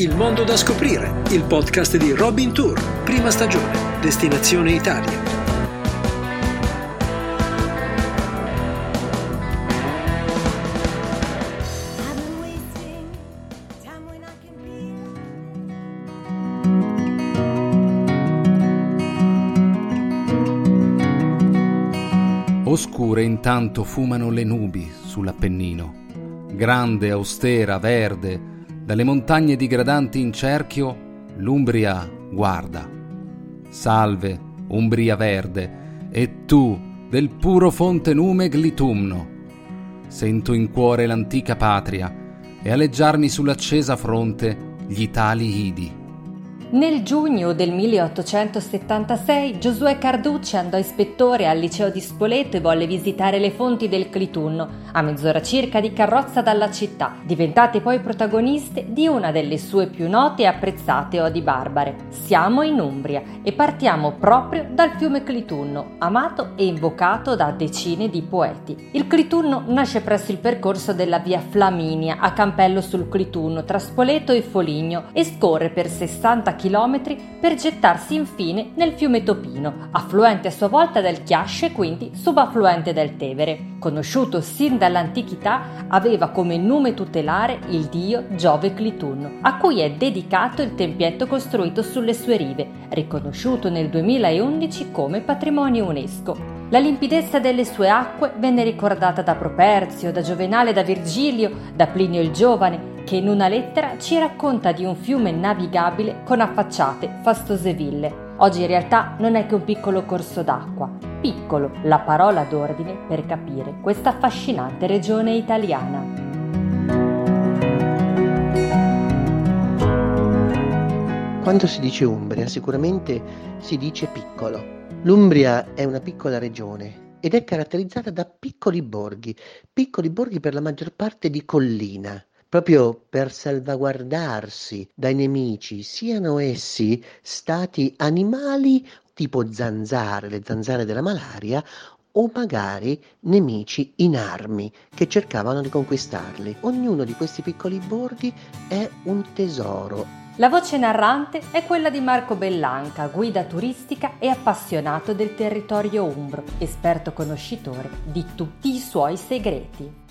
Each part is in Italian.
Il mondo da scoprire, il podcast di Robin Tour, prima stagione, destinazione Italia. Oscure intanto fumano le nubi sull'Appennino, grande, austera, verde. Dalle montagne digradanti in cerchio, l'Umbria guarda. Salve, Umbria verde, e tu, del puro fontenume Clitunno. Sento in cuore l'antica patria e aleggiarmi sull'accesa fronte gli Itali Idi. Nel giugno del 1876 Giosuè Carducci andò ispettore al liceo di Spoleto e volle visitare le fonti del Clitunno, a mezz'ora circa di carrozza dalla città, diventate poi protagoniste di una delle sue più note e apprezzate odi barbare. Siamo in Umbria e partiamo proprio dal fiume Clitunno, amato e invocato da decine di poeti. Il Clitunno nasce presso il percorso della via Flaminia a Campello sul Clitunno tra Spoleto e Foligno e scorre per 60 km per gettarsi infine nel fiume Topino, affluente a sua volta del Chiasce, quindi subaffluente del Tevere. Conosciuto sin dall'antichità, aveva come nome tutelare il dio Giove Clitunno, a cui è dedicato il tempietto costruito sulle sue rive, riconosciuto nel 2011 come patrimonio UNESCO. La limpidezza delle sue acque venne ricordata da Properzio, da Giovenale, da Virgilio, da Plinio il Giovane, che in una lettera ci racconta di un fiume navigabile con affacciate fastose ville. Oggi in realtà non è che un piccolo corso d'acqua. Piccolo, la parola d'ordine per capire questa affascinante regione italiana. Quando si dice Umbria, sicuramente si dice piccolo. L'Umbria è una piccola regione ed è caratterizzata da piccoli borghi per la maggior parte di collina. Proprio per salvaguardarsi dai nemici, siano essi stati animali tipo zanzare, le zanzare della malaria, o magari nemici in armi che cercavano di conquistarli. Ognuno di questi piccoli borghi è un tesoro. La voce narrante è quella di Marco Bellanca, guida turistica e appassionato del territorio umbro, esperto conoscitore di tutti i suoi segreti.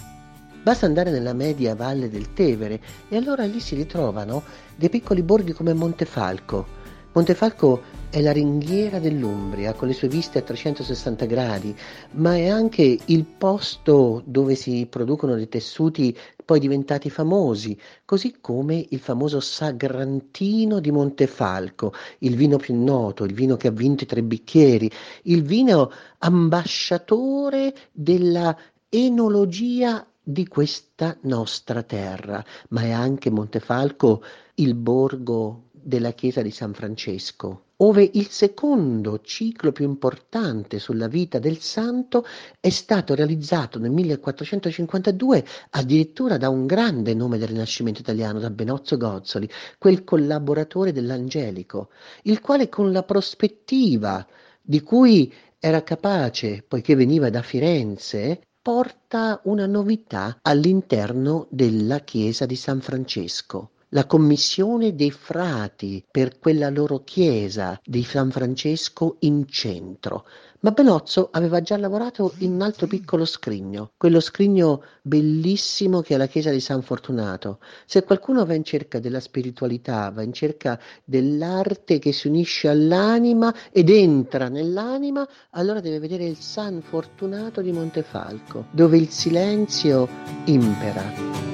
Basta andare nella media valle del Tevere e allora lì si ritrovano dei piccoli borghi come Montefalco. Montefalco è la ringhiera dell'Umbria con le sue viste a 360 gradi, ma è anche il posto dove si producono dei tessuti poi diventati famosi, così come il famoso Sagrantino di Montefalco, il vino più noto, il vino che ha vinto i 3 bicchieri, il vino ambasciatore della enologia di questa nostra terra, ma è anche Montefalco il borgo della chiesa di San Francesco, ove il secondo ciclo più importante sulla vita del santo è stato realizzato nel 1452 addirittura da un grande nome del Rinascimento italiano, da Benozzo Gozzoli, quel collaboratore dell'Angelico, il quale con la prospettiva di cui era capace, poiché veniva da Firenze, porta una novità all'interno della chiesa di San Francesco. La commissione dei frati per quella loro chiesa di San Francesco in centro. Ma Benozzo aveva già lavorato in un altro piccolo scrigno, quello scrigno bellissimo che è la chiesa di San Fortunato. Se qualcuno va in cerca della spiritualità, va in cerca dell'arte che si unisce all'anima ed entra nell'anima, allora deve vedere il San Fortunato di Montefalco, dove il silenzio impera.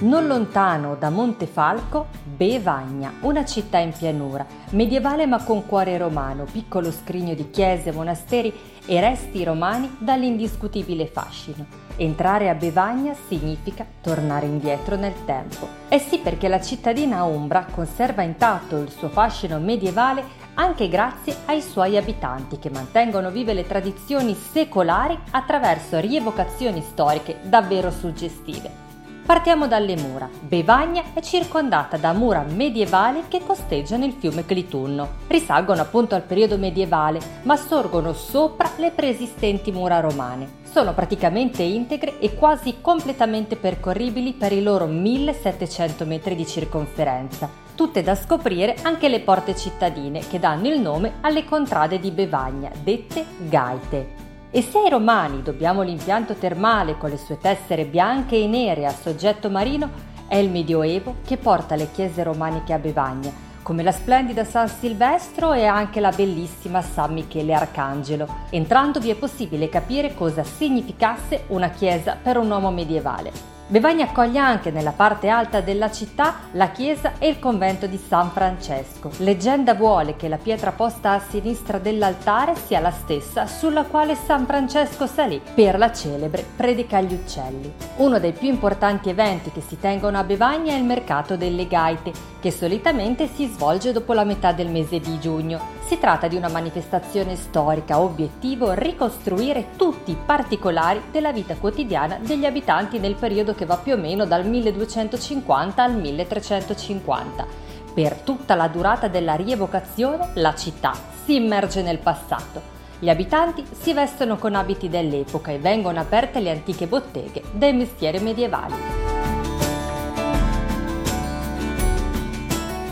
Non lontano da Montefalco, Bevagna, una città in pianura, medievale ma con cuore romano, piccolo scrigno di chiese, monasteri e resti romani dall'indiscutibile fascino. Entrare a Bevagna significa tornare indietro nel tempo. E sì, perché la cittadina umbra conserva intatto il suo fascino medievale anche grazie ai suoi abitanti che mantengono vive le tradizioni secolari attraverso rievocazioni storiche davvero suggestive. Partiamo dalle mura. Bevagna è circondata da mura medievali che costeggiano il fiume Clitunno. Risalgono appunto al periodo medievale, ma sorgono sopra le preesistenti mura romane. sono praticamente integre e quasi completamente percorribili per i loro 1700 metri di circonferenza, tutte da scoprire anche le porte cittadine che danno il nome alle contrade di Bevagna, dette Gaite. E se ai romani dobbiamo l'impianto termale con le sue tessere bianche e nere a soggetto marino, è il Medioevo che porta le chiese romaniche a Bevagna, come la splendida San Silvestro e anche la bellissima San Michele Arcangelo. Entrandovi è possibile capire cosa significasse una chiesa per un uomo medievale. Bevagna accoglie anche nella parte alta della città la chiesa e il convento di San Francesco. Leggenda vuole che la pietra posta a sinistra dell'altare sia la stessa sulla quale San Francesco salì per la celebre predica agli uccelli. Uno dei più importanti eventi che si tengono a Bevagna è il mercato delle Gaite, che solitamente si svolge dopo la metà del mese di giugno. Si tratta di una manifestazione storica, obiettivo ricostruire tutti i particolari della vita quotidiana degli abitanti nel periodo che va più o meno dal 1250 al 1350. Per tutta la durata della rievocazione la città si immerge nel passato. Gli abitanti si vestono con abiti dell'epoca e vengono aperte le antiche botteghe dei mestieri medievali.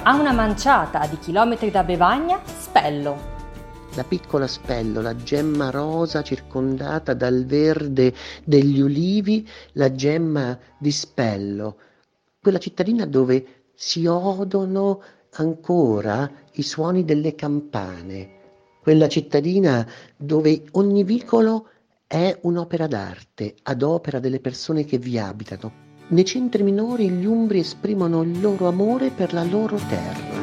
A una manciata di chilometri da Bevagna, Spello. La piccola Spello, la gemma rosa circondata dal verde degli ulivi, la gemma di Spello, quella cittadina dove si odono ancora i suoni delle campane, quella cittadina dove ogni vicolo è un'opera d'arte ad opera delle persone che vi abitano. Nei centri minori gli umbri esprimono il loro amore per la loro terra.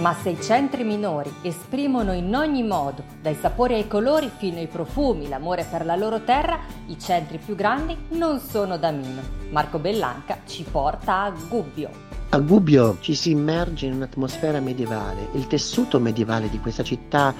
Ma se i centri minori esprimono in ogni modo, dai sapori ai colori fino ai profumi, l'amore per la loro terra, i centri più grandi non sono da meno. Marco Bellanca ci porta a Gubbio. A Gubbio ci si immerge in un'atmosfera medievale. Il tessuto medievale di questa città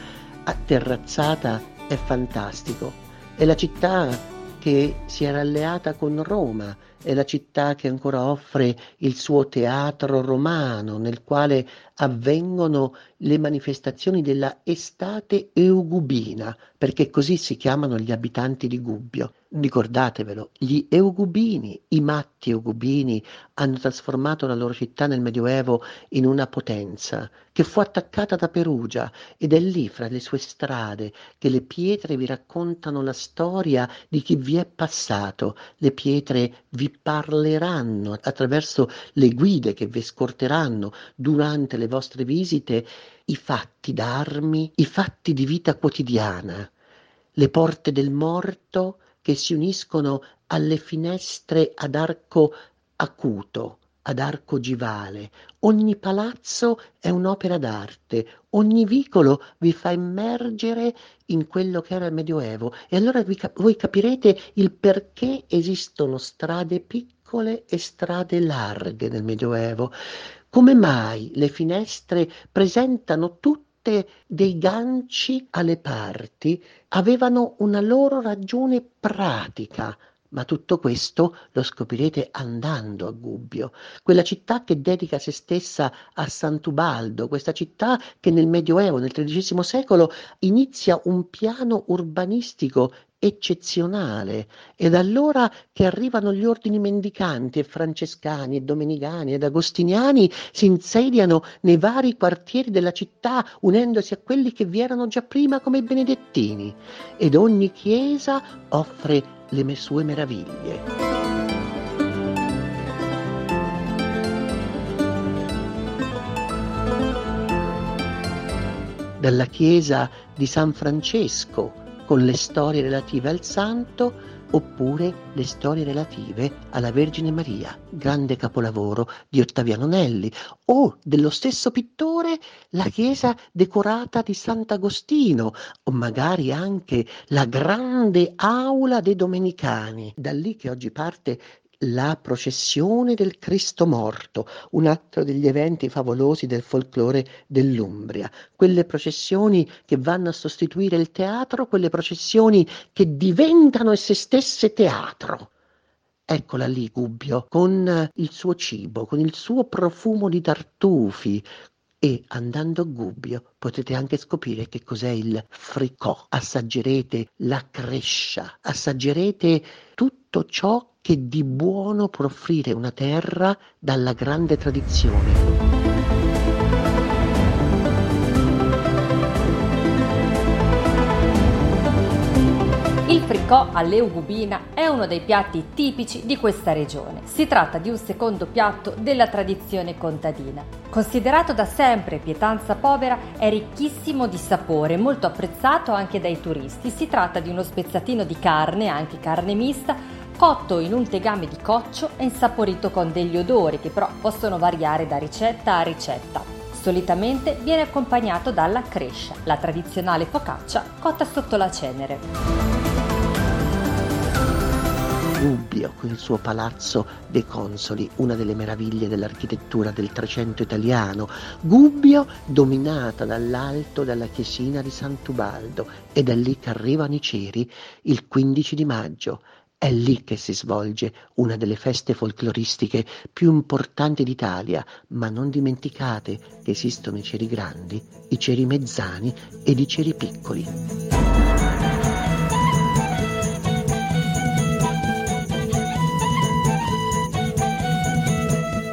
atterrazzata è fantastico. È la città che si era alleata con Roma, è la città che ancora offre il suo teatro romano nel quale avvengono le manifestazioni della estate eugubina, perché così si chiamano gli abitanti di Gubbio. Ricordatevelo, gli eugubini, i matti eugubini, hanno trasformato la loro città nel Medioevo in una potenza che fu attaccata da Perugia, ed è lì fra le sue strade che le pietre vi raccontano la storia di chi vi è passato, le pietre vi parleranno attraverso le guide che vi escorteranno durante le vostre visite, i fatti d'armi, i fatti di vita quotidiana, le porte del morto che si uniscono alle finestre ad arco acuto, ad arco ogivale. Ogni palazzo è un'opera d'arte, ogni vicolo vi fa immergere in quello che era il Medioevo, e allora voi capirete il perché esistono strade piccole e strade larghe nel Medioevo, come mai le finestre presentano tutte dei ganci alle parti, avevano una loro ragione pratica. Ma tutto questo lo scoprirete andando a Gubbio, quella città che dedica se stessa a Sant'Ubaldo, questa città che nel Medioevo, nel XIII secolo, inizia un piano urbanistico eccezionale, ed allora che arrivano gli ordini mendicanti e francescani e domenicani ed agostiniani, si insediano nei vari quartieri della città, unendosi a quelli che vi erano già prima come i benedettini, ed ogni chiesa offre le sue meraviglie. Dalla chiesa di San Francesco, con le storie relative al santo, oppure le storie relative alla Vergine Maria, grande capolavoro di Ottaviano Nelli, o dello stesso pittore la chiesa decorata di Sant'Agostino, o magari anche la grande aula dei Domenicani. Da lì che oggi parte la processione del Cristo morto, un altro degli eventi favolosi del folklore dell'Umbria. Quelle processioni che vanno a sostituire il teatro, quelle processioni che diventano esse stesse teatro. Eccola lì Gubbio, con il suo cibo, con il suo profumo di tartufi, e andando a Gubbio potete anche scoprire che cos'è il fricò, assaggerete la crescia, assaggerete tutto ciò che di buono può offrire una terra dalla grande tradizione. Il fricò all'eugubina è uno dei piatti tipici di questa regione. Si tratta di un secondo piatto della tradizione contadina. Considerato da sempre pietanza povera, è ricchissimo di sapore, molto apprezzato anche dai turisti. Si tratta di uno spezzatino di carne, anche carne mista, cotto in un tegame di coccio e insaporito con degli odori che però possono variare da ricetta a ricetta. Solitamente viene accompagnato dalla crescia, la tradizionale focaccia cotta sotto la cenere. Gubbio, con il suo palazzo dei Consoli, una delle meraviglie dell'architettura del Trecento italiano. Gubbio dominata dall'alto dalla chiesina di Sant'Ubaldo, ed è lì che arrivano i ceri il 15 di maggio. È lì che si svolge una delle feste folcloristiche più importanti d'Italia, ma non dimenticate che esistono i ceri grandi, i ceri mezzani ed i ceri piccoli.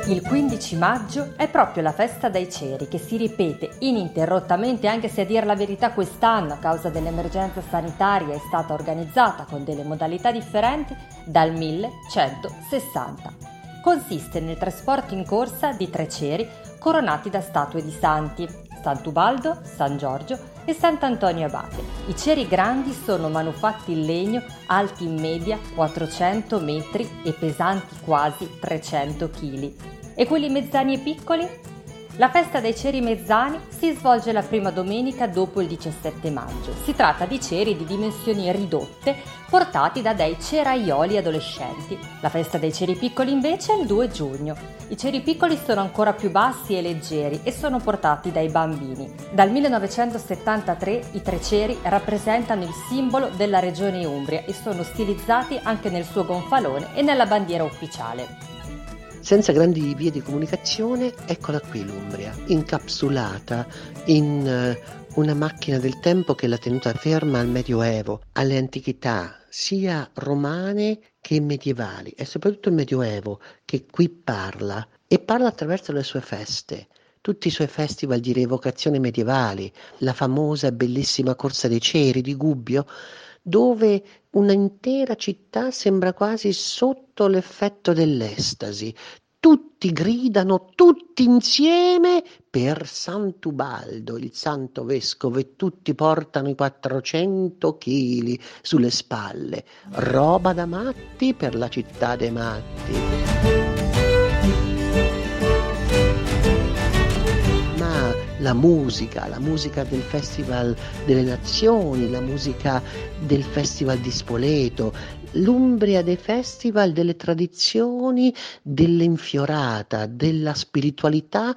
Il 15 maggio è proprio la festa dei ceri che si ripete ininterrottamente, anche se a dir la verità quest'anno a causa dell'emergenza sanitaria è stata organizzata con delle modalità differenti dal 1160. Consiste nel trasporto in corsa di tre ceri coronati da statue di santi, Sant'Ubaldo, San Giorgio e Sant'Antonio Abate. I ceri grandi sono manufatti in legno, alti in media 400 metri e pesanti quasi 300 kg. E quelli mezzani e piccoli? La festa dei ceri mezzani si svolge la prima domenica dopo il 17 maggio. Si tratta di ceri di dimensioni ridotte portati da dei ceraioli adolescenti. La festa dei ceri piccoli invece è il 2 giugno. I ceri piccoli sono ancora più bassi e leggeri e sono portati dai bambini. Dal 1973 i tre ceri rappresentano il simbolo della regione Umbria e sono stilizzati anche nel suo gonfalone e nella bandiera ufficiale. Senza grandi vie di comunicazione, eccola qui l'Umbria, incapsulata in una macchina del tempo che l'ha tenuta ferma al Medioevo, alle antichità sia romane che medievali, e soprattutto il Medioevo che qui parla, e parla attraverso le sue feste. Tutti i suoi festival di rievocazione medievali, la famosa e bellissima Corsa dei Ceri di Gubbio, dove un'intera città sembra quasi sotto l'effetto dell'estasi. Tutti gridano, tutti insieme, per Sant'Ubaldo, il santo vescovo, e tutti portano i 400 kg sulle spalle. Roba da matti per la città dei matti. La musica del Festival delle Nazioni, la musica del Festival di Spoleto, l'Umbria dei festival, delle tradizioni, dell'infiorata, della spiritualità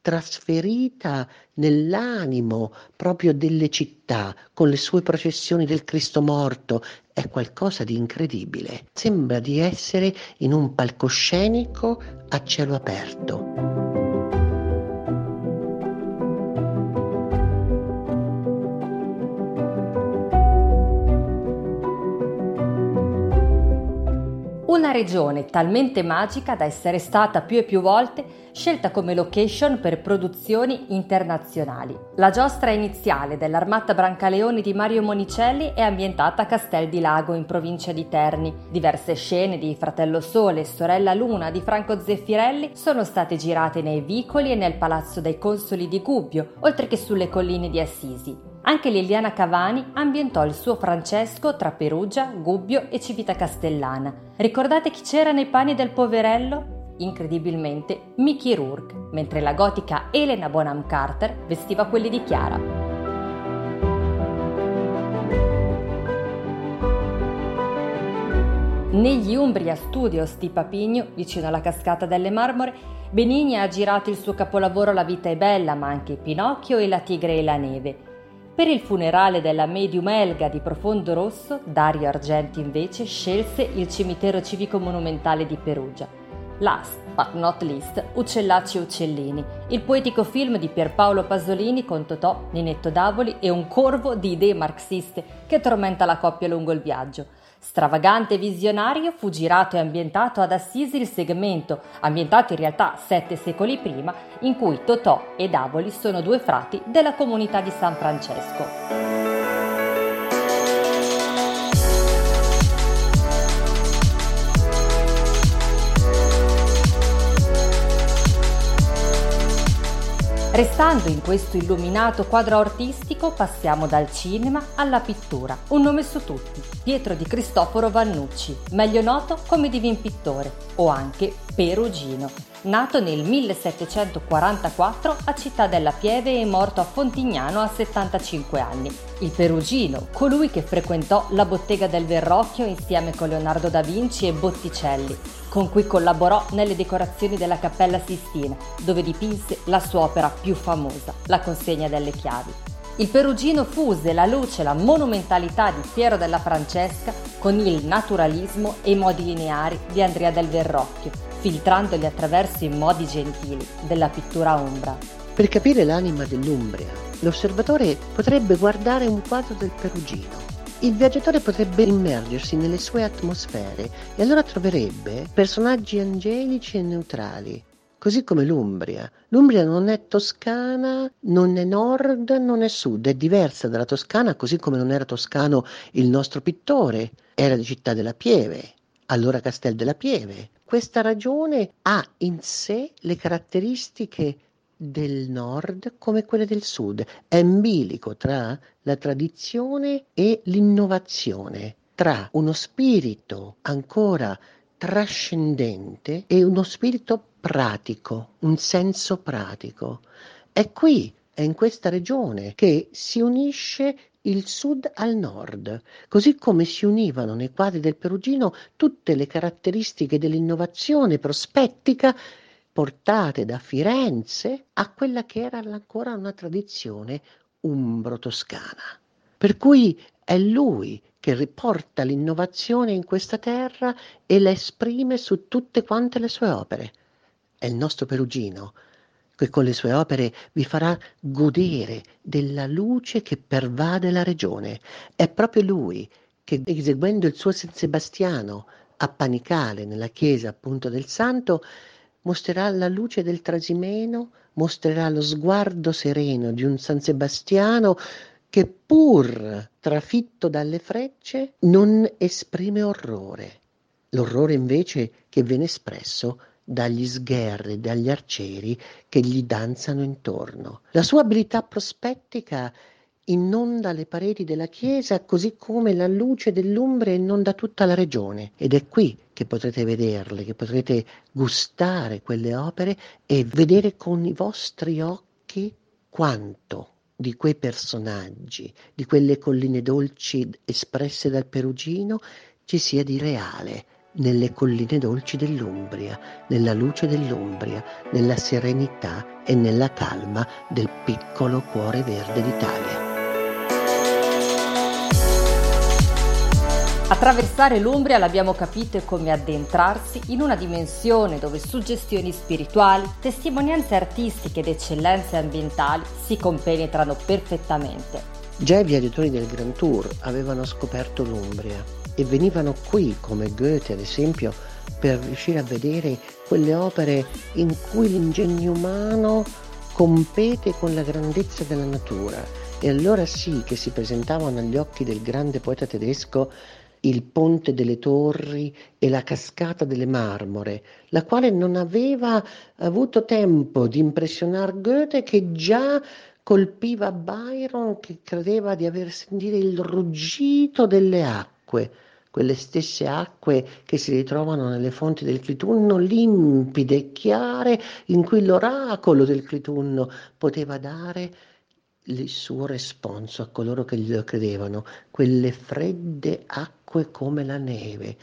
trasferita nell'animo proprio delle città, con le sue processioni del Cristo morto, è qualcosa di incredibile. Sembra di essere in un palcoscenico a cielo aperto. Una regione talmente magica da essere stata più e più volte scelta come location per produzioni internazionali. La giostra iniziale dell'Armata Brancaleone di Mario Monicelli è ambientata a Castel di Lago in provincia di Terni. Diverse scene di Fratello Sole e Sorella Luna di Franco Zeffirelli sono state girate nei vicoli e nel Palazzo dei Consoli di Gubbio, oltre che sulle colline di Assisi. Anche Liliana Cavani ambientò il suo Francesco tra Perugia, Gubbio e Civita Castellana. Ricordate chi c'era nei panni del poverello? Incredibilmente Mickey Rourke, mentre la gotica Helena Bonham Carter vestiva quelli di Chiara. Negli Umbria Studios di Papigno, vicino alla Cascata delle Marmore, Benigni ha girato il suo capolavoro La vita è bella, ma anche Pinocchio e La tigre e la neve. Per il funerale della medium Elga di Profondo Rosso, Dario Argenti invece scelse il cimitero civico monumentale di Perugia. Là but not least, Uccellacci e Uccellini, il poetico film di Pierpaolo Pasolini con Totò, Ninetto Davoli e un corvo di idee marxiste che tormenta la coppia lungo il viaggio. Stravagante e visionario, fu girato e ambientato ad Assisi il segmento, ambientato in realtà 7 secoli prima, in cui Totò e Davoli sono due frati della comunità di San Francesco. Restando in questo illuminato quadro artistico, passiamo dal cinema alla pittura. Un nome su tutti, Pietro di Cristoforo Vannucci, meglio noto come Divin Pittore o anche Perugino. Nato nel 1744 a Città della Pieve e morto a Fontignano a 75 anni. Il Perugino, colui che frequentò la bottega del Verrocchio insieme con Leonardo da Vinci e Botticelli, con cui collaborò nelle decorazioni della Cappella Sistina, dove dipinse la sua opera più famosa, La consegna delle chiavi. Il Perugino fuse la luce e la monumentalità di Piero della Francesca con il naturalismo e i modi lineari di Andrea del Verrocchio, filtrandoli attraverso i modi gentili della pittura ombra. Per capire l'anima dell'Umbria, l'osservatore potrebbe guardare un quadro del Perugino. Il viaggiatore potrebbe immergersi nelle sue atmosfere e allora troverebbe personaggi angelici e neutrali, così come l'Umbria. L'Umbria non è toscana, non è nord, non è sud, è diversa dalla Toscana, così come non era toscano il nostro pittore, era di Città della Pieve, allora Castel della Pieve. Questa ragione ha in sé le caratteristiche del nord come quelle del sud, è bilico tra la tradizione e l'innovazione, tra uno spirito ancora trascendente e uno spirito pratico, un senso pratico. È qui, è in questa regione che si unisce il sud al nord, così come si univano nei quadri del Perugino tutte le caratteristiche dell'innovazione prospettica portate da Firenze a quella che era ancora una tradizione umbro-toscana. Per cui è lui che riporta l'innovazione in questa terra e la esprime su tutte quante le sue opere. È il nostro Perugino, che con le sue opere vi farà godere della luce che pervade la regione. È proprio lui che, eseguendo il suo San Sebastiano a Panicale, nella chiesa appunto del Santo, mostrerà la luce del Trasimeno, mostrerà lo sguardo sereno di un San Sebastiano che, pur trafitto dalle frecce, non esprime orrore. L'orrore invece che viene espresso dagli sgherri, dagli arcieri che gli danzano intorno. La sua abilità prospettica inonda le pareti della chiesa, così come la luce dell'Umbria inonda tutta la regione. Ed è qui che potrete vederle, che potrete gustare quelle opere e vedere con i vostri occhi quanto di quei personaggi, di quelle colline dolci espresse dal Perugino, ci sia di reale nelle colline dolci dell'Umbria, nella luce dell'Umbria, nella serenità e nella calma del piccolo cuore verde d'Italia. Attraversare l'Umbria, l'abbiamo capito, è come addentrarsi in una dimensione dove suggestioni spirituali, testimonianze artistiche ed eccellenze ambientali si compenetrano perfettamente. Già i viaggiatori del Grand Tour avevano scoperto l'Umbria e venivano qui, come Goethe ad esempio, per riuscire a vedere quelle opere in cui l'ingegno umano compete con la grandezza della natura. E allora sì che si presentavano agli occhi del grande poeta tedesco il Ponte delle Torri e la Cascata delle Marmore, la quale non aveva avuto tempo di impressionar Goethe, che già colpiva Byron, che credeva di aver sentito il ruggito delle acque, quelle stesse acque che si ritrovano nelle fonti del Clitunno, limpide e chiare, in cui l'oracolo del Clitunno poteva dare il suo responso a coloro che glielo credevano, quelle fredde acque come la neve,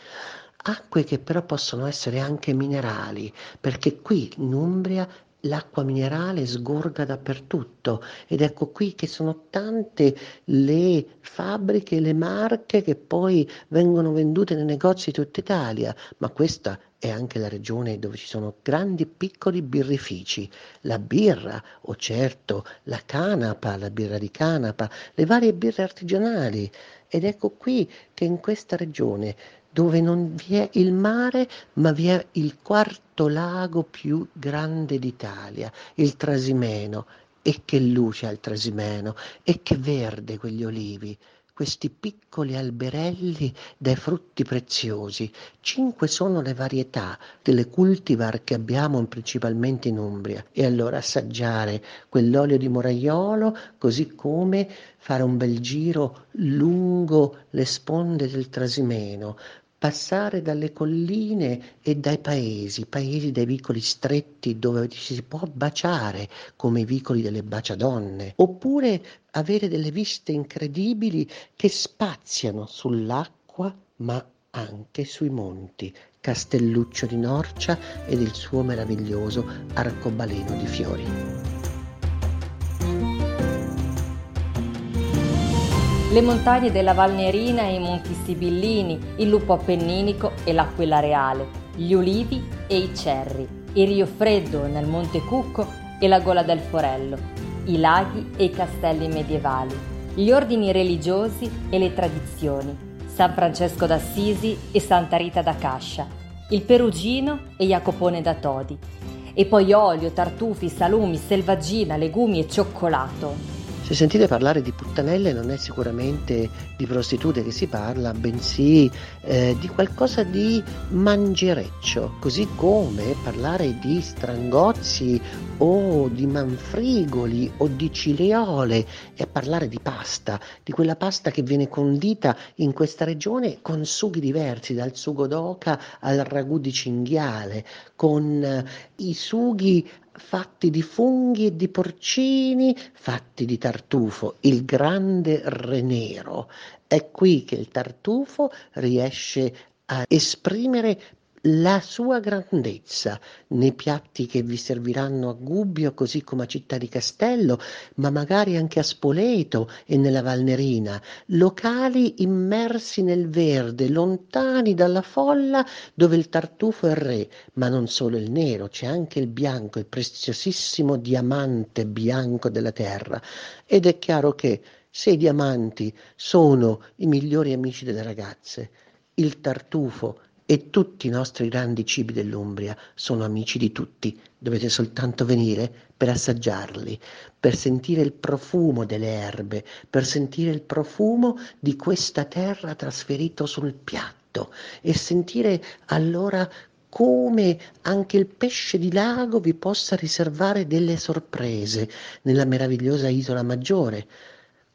acque che però possono essere anche minerali, perché qui in Umbria l'acqua minerale sgorga dappertutto, ed ecco qui che sono tante le fabbriche, le marche che poi vengono vendute nei negozi di tutta Italia, ma questa è anche la regione dove ci sono grandi piccoli birrifici, la birra, o certo la canapa, la birra di canapa, le varie birre artigianali. Ed ecco qui che in questa regione, dove non vi è il mare, ma vi è il quarto lago più grande d'Italia, il Trasimeno, e che luce al Trasimeno, e che verde quegli olivi, questi piccoli alberelli dai frutti preziosi. 5 sono le varietà delle cultivar che abbiamo principalmente in Umbria. E allora assaggiare quell'olio di moraiolo, così come fare un bel giro lungo le sponde del Trasimeno, passare dalle colline e dai paesi dai vicoli stretti dove ci si può baciare, come i vicoli delle baciadonne, oppure avere delle viste incredibili che spaziano sull'acqua ma anche sui monti, Castelluccio di Norcia ed il suo meraviglioso arcobaleno di fiori. Le montagne della Val Nerina e i Monti Sibillini, il lupo appenninico e l'Aquila Reale, gli olivi e i cerri, il Rio Freddo nel Monte Cucco e la Gola del Forello, i laghi e i castelli medievali, gli ordini religiosi e le tradizioni, San Francesco d'Assisi e Santa Rita da Cascia, il Perugino e Jacopone da Todi, e poi olio, tartufi, salumi, selvaggina, legumi e cioccolato. Se sentite parlare di puttanelle non è sicuramente di prostitute che si parla, bensì di qualcosa di mangereccio, così come parlare di strangozzi o di manfrigoli o di cileole e parlare di pasta, di quella pasta che viene condita in questa regione con sughi diversi, dal sugo d'oca al ragù di cinghiale, con i sughi fatti di funghi e di porcini, fatti di tartufo, il grande re nero. È qui che il tartufo riesce a esprimere la sua grandezza nei piatti che vi serviranno a Gubbio, così come a Città di Castello, ma magari anche a Spoleto e nella Val Nerina, locali immersi nel verde, lontani dalla folla, dove il tartufo è il re, ma non solo il nero, c'è anche il bianco, il preziosissimo diamante bianco della terra. Ed è chiaro che se i diamanti sono i migliori amici delle ragazze, il tartufo e tutti i nostri grandi cibi dell'Umbria sono amici di tutti. Dovete soltanto venire per assaggiarli, per sentire il profumo delle erbe, per sentire il profumo di questa terra trasferito sul piatto e sentire allora come anche il pesce di lago vi possa riservare delle sorprese nella meravigliosa Isola Maggiore.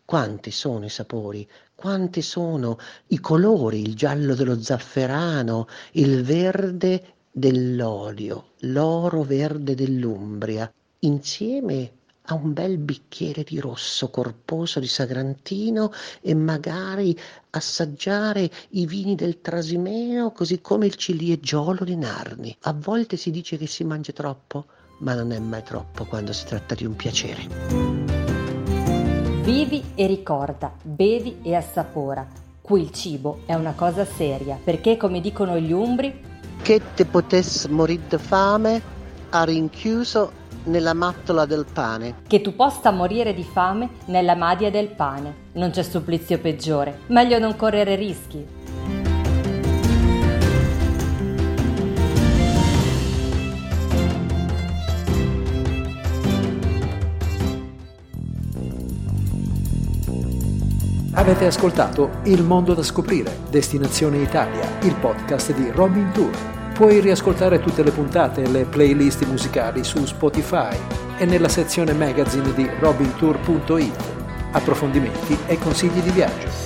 Quanti sono i sapori, quanti sono i colori, il giallo dello zafferano, il verde dell'olio, l'oro verde dell'Umbria, insieme a un bel bicchiere di rosso corposo di Sagrantino e magari assaggiare i vini del Trasimeno, così come il ciliegiolo di Narni. A volte si dice che si mangia troppo, ma non è mai troppo quando si tratta di un piacere. Vivi e ricorda, bevi e assapora. Qui il cibo è una cosa seria, perché come dicono gli umbri, che te potessi morire di fame a rinchiuso nella mattola del pane. Che tu possa morire di fame nella madia del pane. Non c'è supplizio peggiore, meglio non correre rischi. Avete ascoltato Il mondo da scoprire, Destinazione Italia, il podcast di Robin Tour. Puoi riascoltare tutte le puntate e le playlist musicali su Spotify e nella sezione magazine di robintour.it. Approfondimenti e consigli di viaggio.